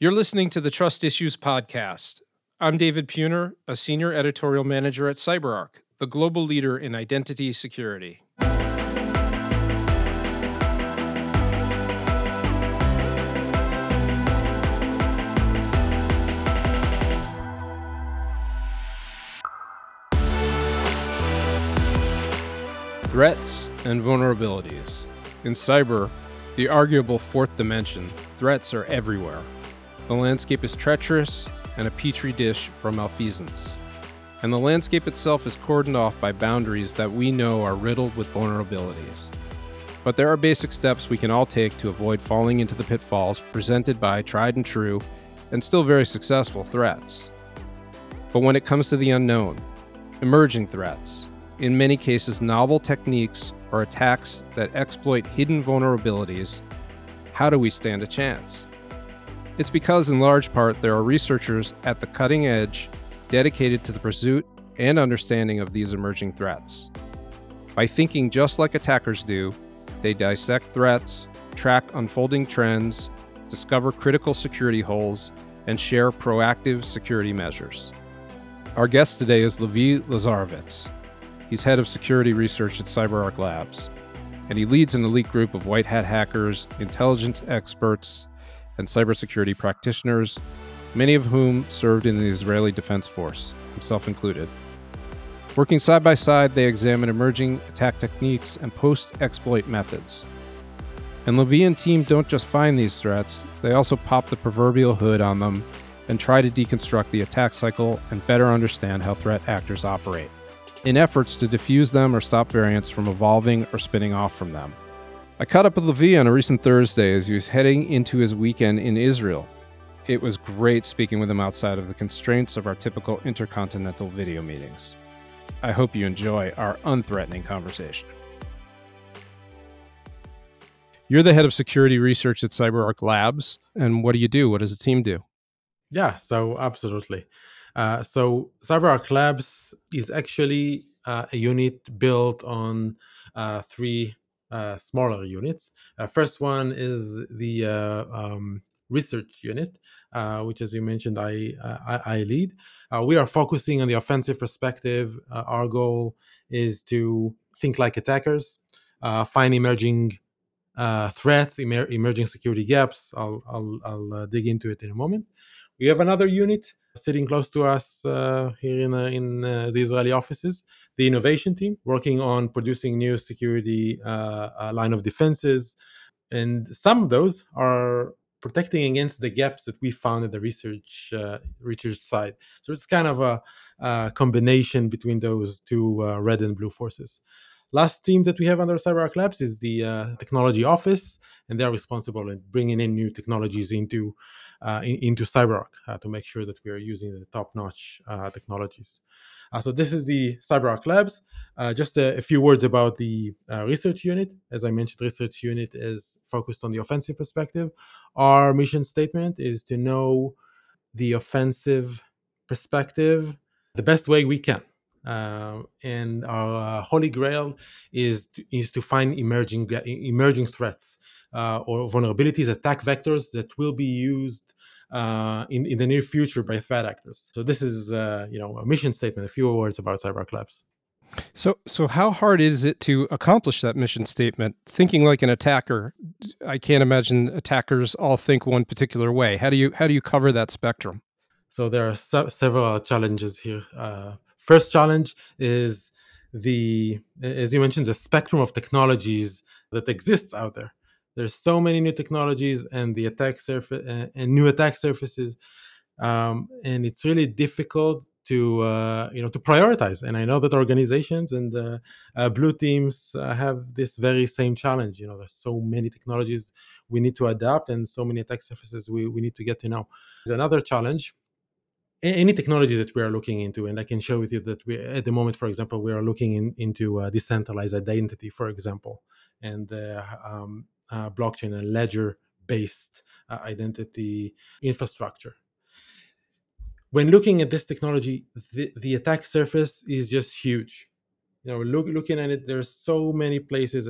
You're listening to the Trust Issues Podcast. I'm David Puner, a senior editorial manager at CyberArk, the global leader in identity security. Threats and vulnerabilities. In cyber, the arguable fourth dimension, threats are everywhere. The landscape is treacherous and a petri dish for malfeasance. And the landscape itself is cordoned off by boundaries that we know are riddled with vulnerabilities. But there are basic steps we can all take to avoid falling into the pitfalls presented by tried and true and still very successful threats. But when it comes to the unknown, emerging threats, in many cases, novel techniques or attacks that exploit hidden vulnerabilities, how do we stand a chance? It's because, in large part, there are researchers at the cutting edge dedicated to the pursuit and understanding of these emerging threats. By thinking just like attackers do, they dissect threats, track unfolding trends, discover critical security holes, and share proactive security measures. Our guest today is Lavi Lazarovitz. He's head of security research at CyberArk Labs, and he leads an elite group of white hat hackers, intelligence experts, and cybersecurity practitioners, many of whom served in the Israeli Defense Force, himself included. Working side by side, they examine emerging attack techniques and post-exploit methods. And Lavi and team don't just find these threats, they also pop the proverbial hood on them and try to deconstruct the attack cycle and better understand how threat actors operate, in efforts to diffuse them or stop variants from evolving or spinning off from them. I caught up with Lavi on a recent Thursday as he was heading into his weekend in Israel. It was great speaking with him outside of the constraints of our typical intercontinental video meetings. I hope you enjoy our unthreatening conversation. You're the head of security research at CyberArk Labs, and what do you do? What does the team do? Yeah, so absolutely. So CyberArk Labs is actually a unit built on three smaller units. First one is the research unit, which, as you mentioned, I lead. We are focusing on the offensive perspective. Our goal is to think like attackers, find emerging threats, emerging security gaps. I'll dig into it in a moment. We have another unit sitting close to us here in the Israeli offices, the innovation team, working on producing new security line of defenses. And some of those are protecting against the gaps that we found at the research side. So it's kind of a combination between those two red and blue forces. Last team that we have under CyberArk Labs is the technology office, and they're responsible in bringing in new technologies into CyberArk to make sure that we are using the top-notch technologies. So this is the CyberArk Labs. Just a few words about the research unit. As I mentioned, research unit is focused on the offensive perspective. Our mission statement is to know the offensive perspective the best way we can. And our holy grail is to find emerging threats or vulnerabilities, attack vectors that will be used in the near future by threat actors. So this is a mission statement. A few words about CyberArk Labs. So how hard is it to accomplish that mission statement? Thinking like an attacker, I can't imagine attackers all think one particular way. How do you cover that spectrum? So there are several challenges here. First challenge is as you mentioned, the spectrum of technologies that exists out there. There's so many new technologies and the attack surface and new attack surfaces, and it's really difficult to prioritize. And I know that organizations and blue teams have this very same challenge. You know, there's so many technologies we need to adapt, and so many attack surfaces we need to get to know. Another challenge. Any technology that we are looking into, and I can share with you that we, at the moment, for example, we are looking into decentralized identity, for example, and blockchain and ledger-based identity infrastructure. When looking at this technology, the attack surface is just huge. You know, looking at it, there's so many places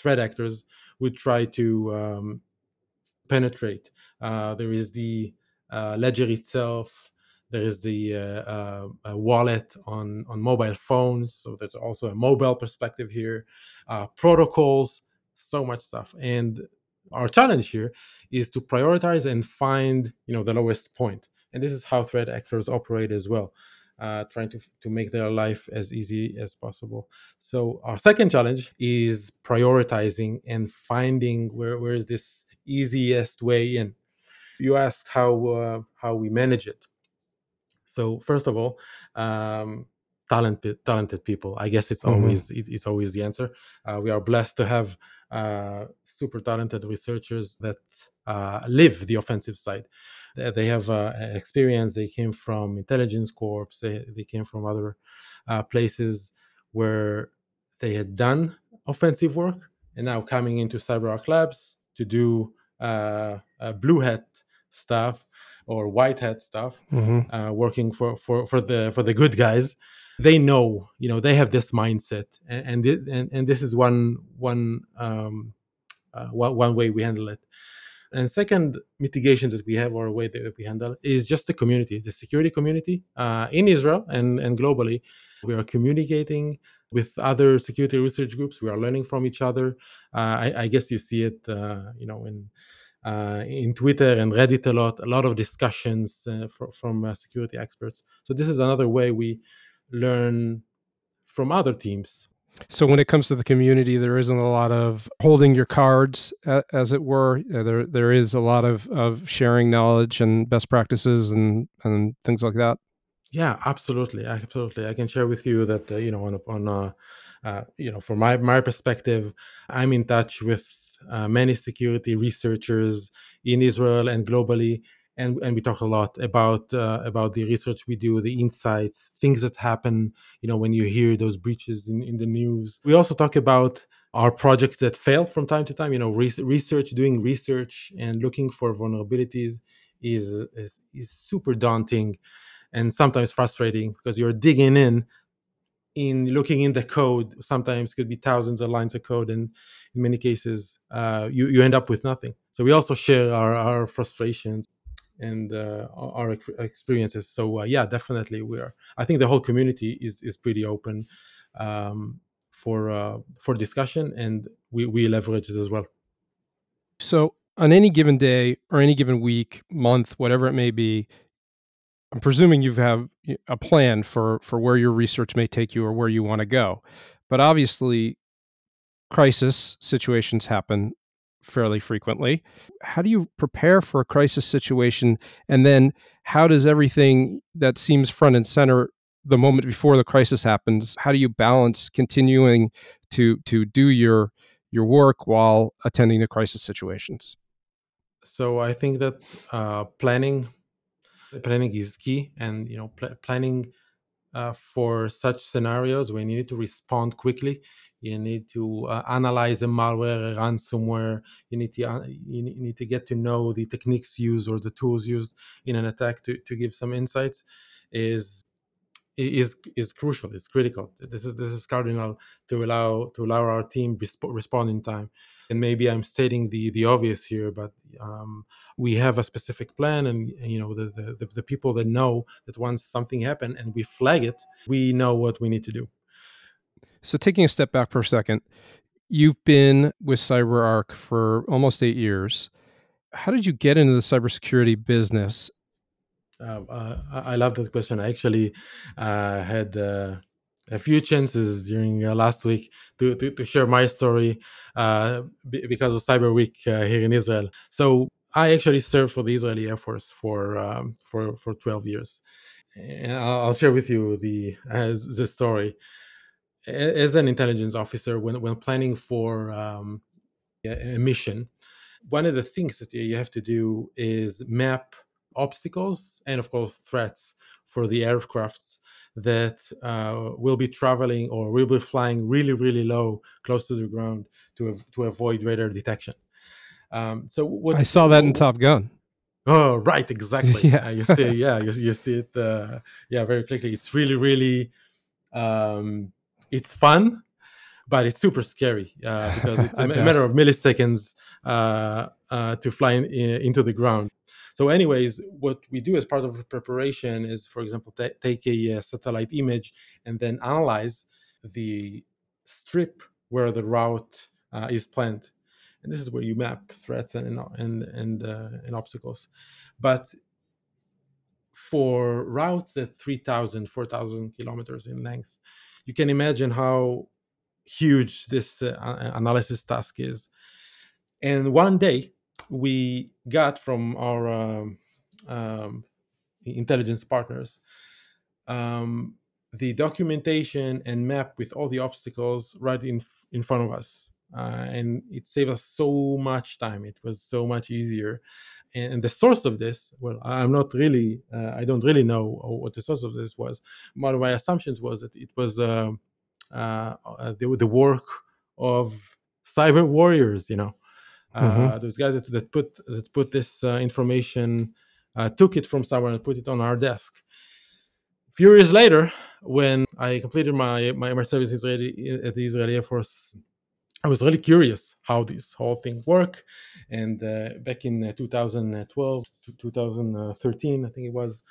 threat actors would try penetrate. There is the ledger itself. There is the wallet on mobile phones. So there's also a mobile perspective here. Protocols, so much stuff. And our challenge here is to prioritize and find, the lowest point. And this is how threat actors operate as well, trying to make their life as easy as possible. So our second challenge is prioritizing and finding where is this easiest way in. You asked how we manage it. So first of all, talented people. I guess it's always it's always the answer. We are blessed to have super talented researchers that live the offensive side. They have experience. They came from intelligence corps. They came from other places where they had done offensive work, and now coming into CyberArk Labs to do blue hat stuff or white hat stuff, working for the good guys. They know, they have this mindset, and this is one way we handle it. And second mitigations that we have, or way that we handle, is just the community, the security community in Israel and globally. We are communicating with other security research groups. We are learning from each other. I guess you see it, in Twitter and Reddit a lot of discussions from security experts. So this is another way we learn from other teams. So when it comes to the community, there isn't a lot of holding your cards, as it were. There is a lot of sharing knowledge and best practices and things like that. Yeah, absolutely. I can share with you that from my perspective, I'm in touch with many security researchers in Israel and globally. And we talk a lot about the research we do, the insights, things that happen, when you hear those breaches in the news. We also talk about our projects that fail from time to time. Doing research and looking for vulnerabilities is super daunting and sometimes frustrating because you're digging in looking in the code. Sometimes could be thousands of lines of code, and in many cases, you end up with nothing. So we also share our frustrations and our experiences. So definitely we are. I think the whole community is pretty open for discussion, and we leverage it as well. So on any given day or any given week, month, whatever it may be, I'm presuming you have a plan for where your research may take you or where you want to go. But obviously, crisis situations happen fairly frequently. How do you prepare for a crisis situation? And then how does everything that seems front and center the moment before the crisis happens, how do you balance continuing to do your work while attending to crisis situations? So I think that planning is key. And planning for such scenarios when you need to respond quickly. You need to analyze a malware, a ransomware. You need to get to know the techniques used or the tools used in an attack to give some insights. Is crucial. It's critical. This is cardinal to allow our team respond in time. And maybe I'm stating the obvious here, but we have a specific plan, and the people that know that once something happened and we flag it, we know what we need to do. So taking a step back for a second, you've been with CyberArk for almost 8 years. How did you get into the cybersecurity business? I love that question. I actually had a few chances during last week to share my story because of Cyber Week here in Israel. So I actually served for the Israeli Air Force for 12 years. And I'll share with you the story. As an intelligence officer, when planning for a mission, one of the things that you have to do is map obstacles and, of course, threats for the aircrafts that will be traveling or will be flying really, really low, close to the ground, to avoid radar detection. I saw that in Top Gun. Oh, right, exactly. Yeah. You see it. Very quickly. It's really, really. It's fun, but it's super scary because it's a matter of milliseconds to fly into the ground. So anyways, what we do as part of the preparation is, for example, take a satellite image and then analyze the strip where the route is planned. And this is where you map threats and obstacles. But for routes at 3,000, 4,000 kilometers in length, you can imagine how huge this analysis task is. And one day, we got from our intelligence partners the documentation and map with all the obstacles right in front of us. And it saved us so much time. It was so much easier. And the source of this, well, I don't really know what the source of this was. One of my assumptions was that it was the work of cyber warriors, you know. Those guys that put this information, took it from somewhere and put it on our desk. A few years later, when I completed my service at the Israeli Air Force, I was really curious how this whole thing worked. And back in 2012 to 2013, I think it was,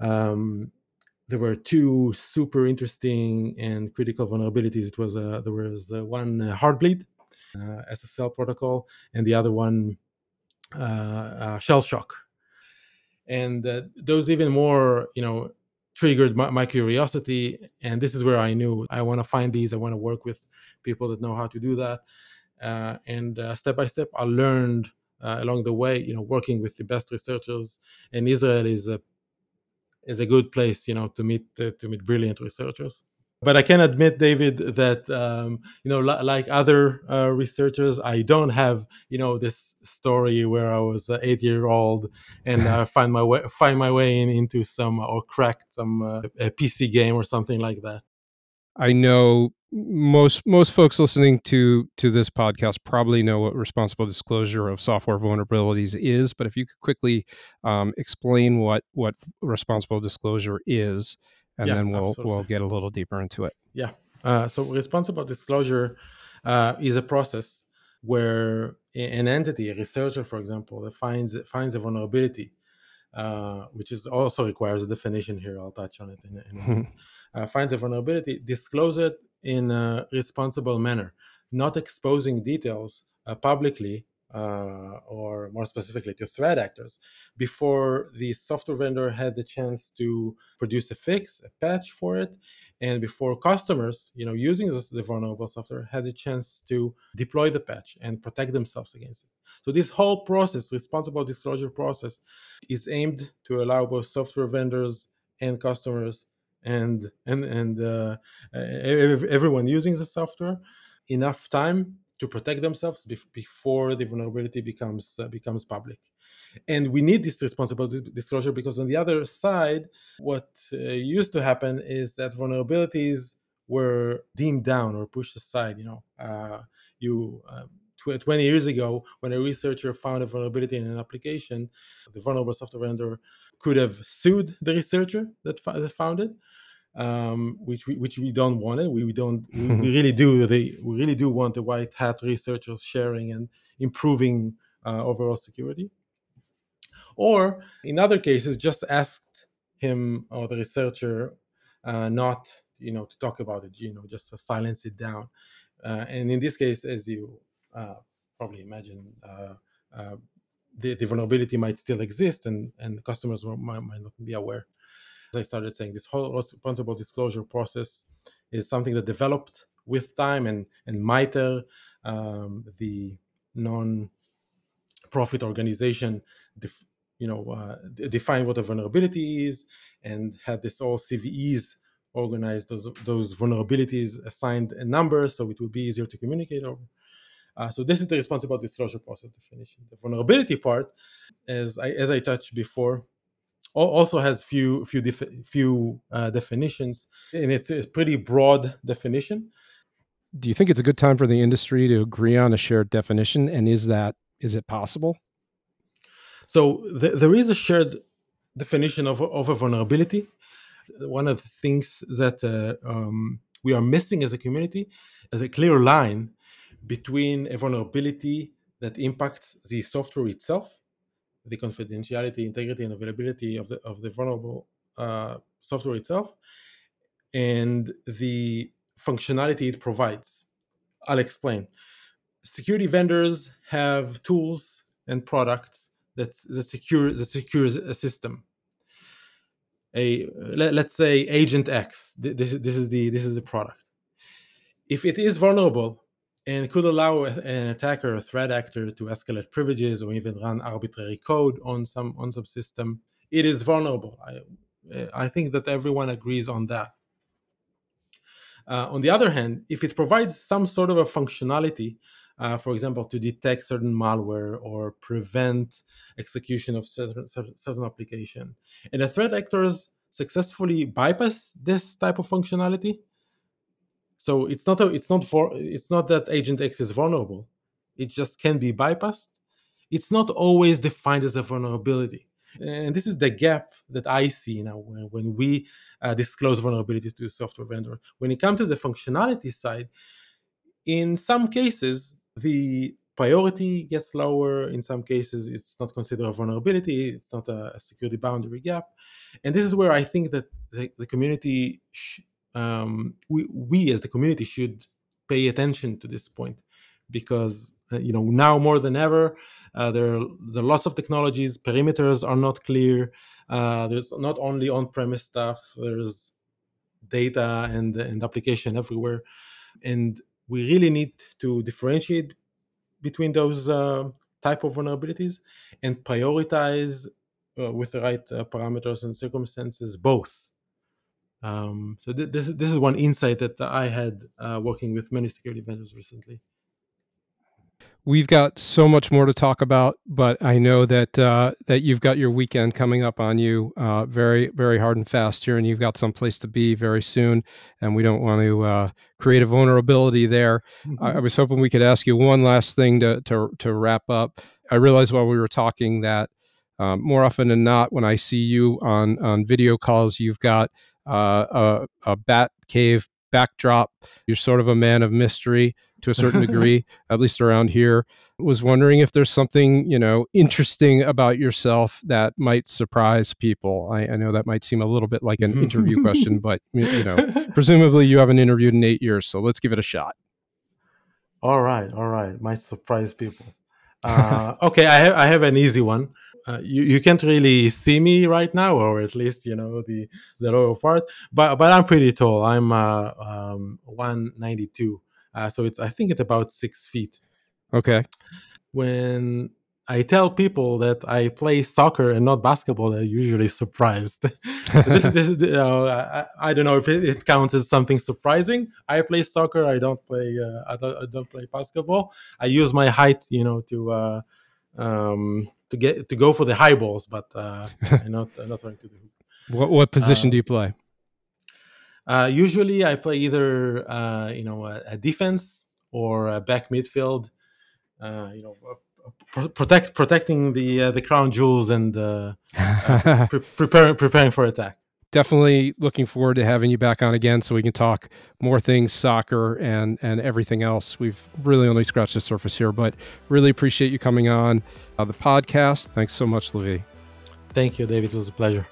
there were two super interesting and critical vulnerabilities. It was there was one Heartbleed, SSL protocol, and the other one Shellshock, and those even more, you know, triggered my curiosity. And this is where I knew I want to find these. I want to work with people that know how to do that. And step by step, I learned along the way, you know, working with the best researchers. And Israel is a good place, you know, to meet brilliant researchers. But I can admit, David, that like other researchers, I don't have, you know, this story where I was an 8-year-old and find my way into some, or cracked some a PC game or something like that. I know most folks listening to this podcast probably know what responsible disclosure of software vulnerabilities is, but if you could quickly explain what responsible disclosure is. And then we'll get a little deeper into it. Yeah. So responsible disclosure is a process where an entity, a researcher, for example, that finds a vulnerability, which is also requires a definition here. I'll touch on it in finds a vulnerability, disclose it in a responsible manner, not exposing details publicly or more specifically to threat actors, before the software vendor had the chance to produce a fix, a patch for it, and before customers, you know, using the vulnerable software had the chance to deploy the patch and protect themselves against it. So this whole process, responsible disclosure process, is aimed to allow both software vendors and customers and everyone using the software enough time to protect themselves before the vulnerability becomes public. And we need this responsible disclosure because on the other side, what used to happen is that vulnerabilities were dimmed down or pushed aside. You know, 20 years ago, when a researcher found a vulnerability in an application, the vulnerable software vendor could have sued the researcher that found it. Which we don't want it. We really do want the white hat researchers sharing and improving overall security. Or in other cases, just asked him or the researcher not, you know, to talk about it. You know, just to silence it down. And in this case, as you probably imagine, the vulnerability might still exist, and customers might not be aware. As I started saying, this whole responsible disclosure process is something that developed with time, and MITRE, the non-profit organization, defined what a vulnerability is, and had this all CVEs organized, those vulnerabilities assigned a number, so it would be easier to communicate over. So this is the responsible disclosure process definition. The vulnerability part, as I touched before, also has few definitions, and it's a pretty broad definition. Do you think it's a good time for the industry to agree on a shared definition? And is it possible? So there is a shared definition of a vulnerability. One of the things that we are missing as a community is a clear line between a vulnerability that impacts the software itself, the confidentiality, integrity, and availability of the vulnerable software itself, and the functionality it provides. I'll explain. Security vendors have tools and products that secures a system. Let's say Agent X. This is the product. If it is vulnerable and could allow an attacker or threat actor to escalate privileges or even run arbitrary code on some system, it is vulnerable. I think that everyone agrees on that. On the other hand, if it provides some sort of a functionality, for example, to detect certain malware or prevent execution of certain application, and the threat actors successfully bypass this type of functionality, so it's not that Agent X is vulnerable; it just can be bypassed. It's not always defined as a vulnerability, and this is the gap that I see now when we disclose vulnerabilities to a software vendor. When it comes to the functionality side, in some cases the priority gets lower. In some cases, it's not considered a vulnerability. It's not a security boundary gap, and this is where I think that the community, we as the community, should pay attention to this point, because now more than ever, there are lots of technologies. Perimeters are not clear. There's not only on-premise stuff. There's data and application everywhere, and we really need to differentiate between those type of vulnerabilities and prioritize with the right parameters and circumstances both. So this is one insight that I had working with many security vendors recently. We've got so much more to talk about, but I know that you've got your weekend coming up on you very, very hard and fast here, and you've got someplace to be very soon, and we don't want to create a vulnerability there. Mm-hmm. I was hoping we could ask you one last thing to wrap up. I realized while we were talking that more often than not, when I see you on video calls, you've got a bat cave backdrop. You're sort of a man of mystery to a certain degree, at least around here. I was wondering if there's something, interesting about yourself that might surprise people. I know that might seem a little bit like an interview question, but presumably you haven't interviewed in 8 years, so let's give it a shot. All right. Might surprise people. Okay, I have an easy one. You can't really see me right now, or at least the lower part. But I'm pretty tall. I'm 192. So I think it's about 6 feet. Okay. When I tell people that I play soccer and not basketball, they're usually surprised. I don't know if it counts as something surprising. I play soccer. I don't play basketball. I use my height, to go for the high balls, but I'm not trying to do. What position do you play? Usually I play either a defense or a back midfield, protecting the crown jewels and preparing for attack. Definitely looking forward to having you back on again so we can talk more things, soccer and everything else. We've really only scratched the surface here, but really appreciate you coming on the podcast. Thanks so much, Lavi. Thank you, David. It was a pleasure.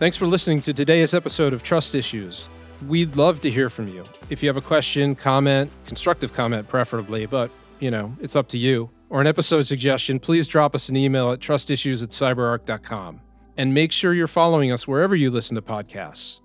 Thanks for listening to today's episode of Trust Issues. We'd love to hear from you. If you have a question, comment, constructive comment preferably, but it's up to you, or an episode suggestion, please drop us an email at trustissues@cyberark.com. And make sure you're following us wherever you listen to podcasts.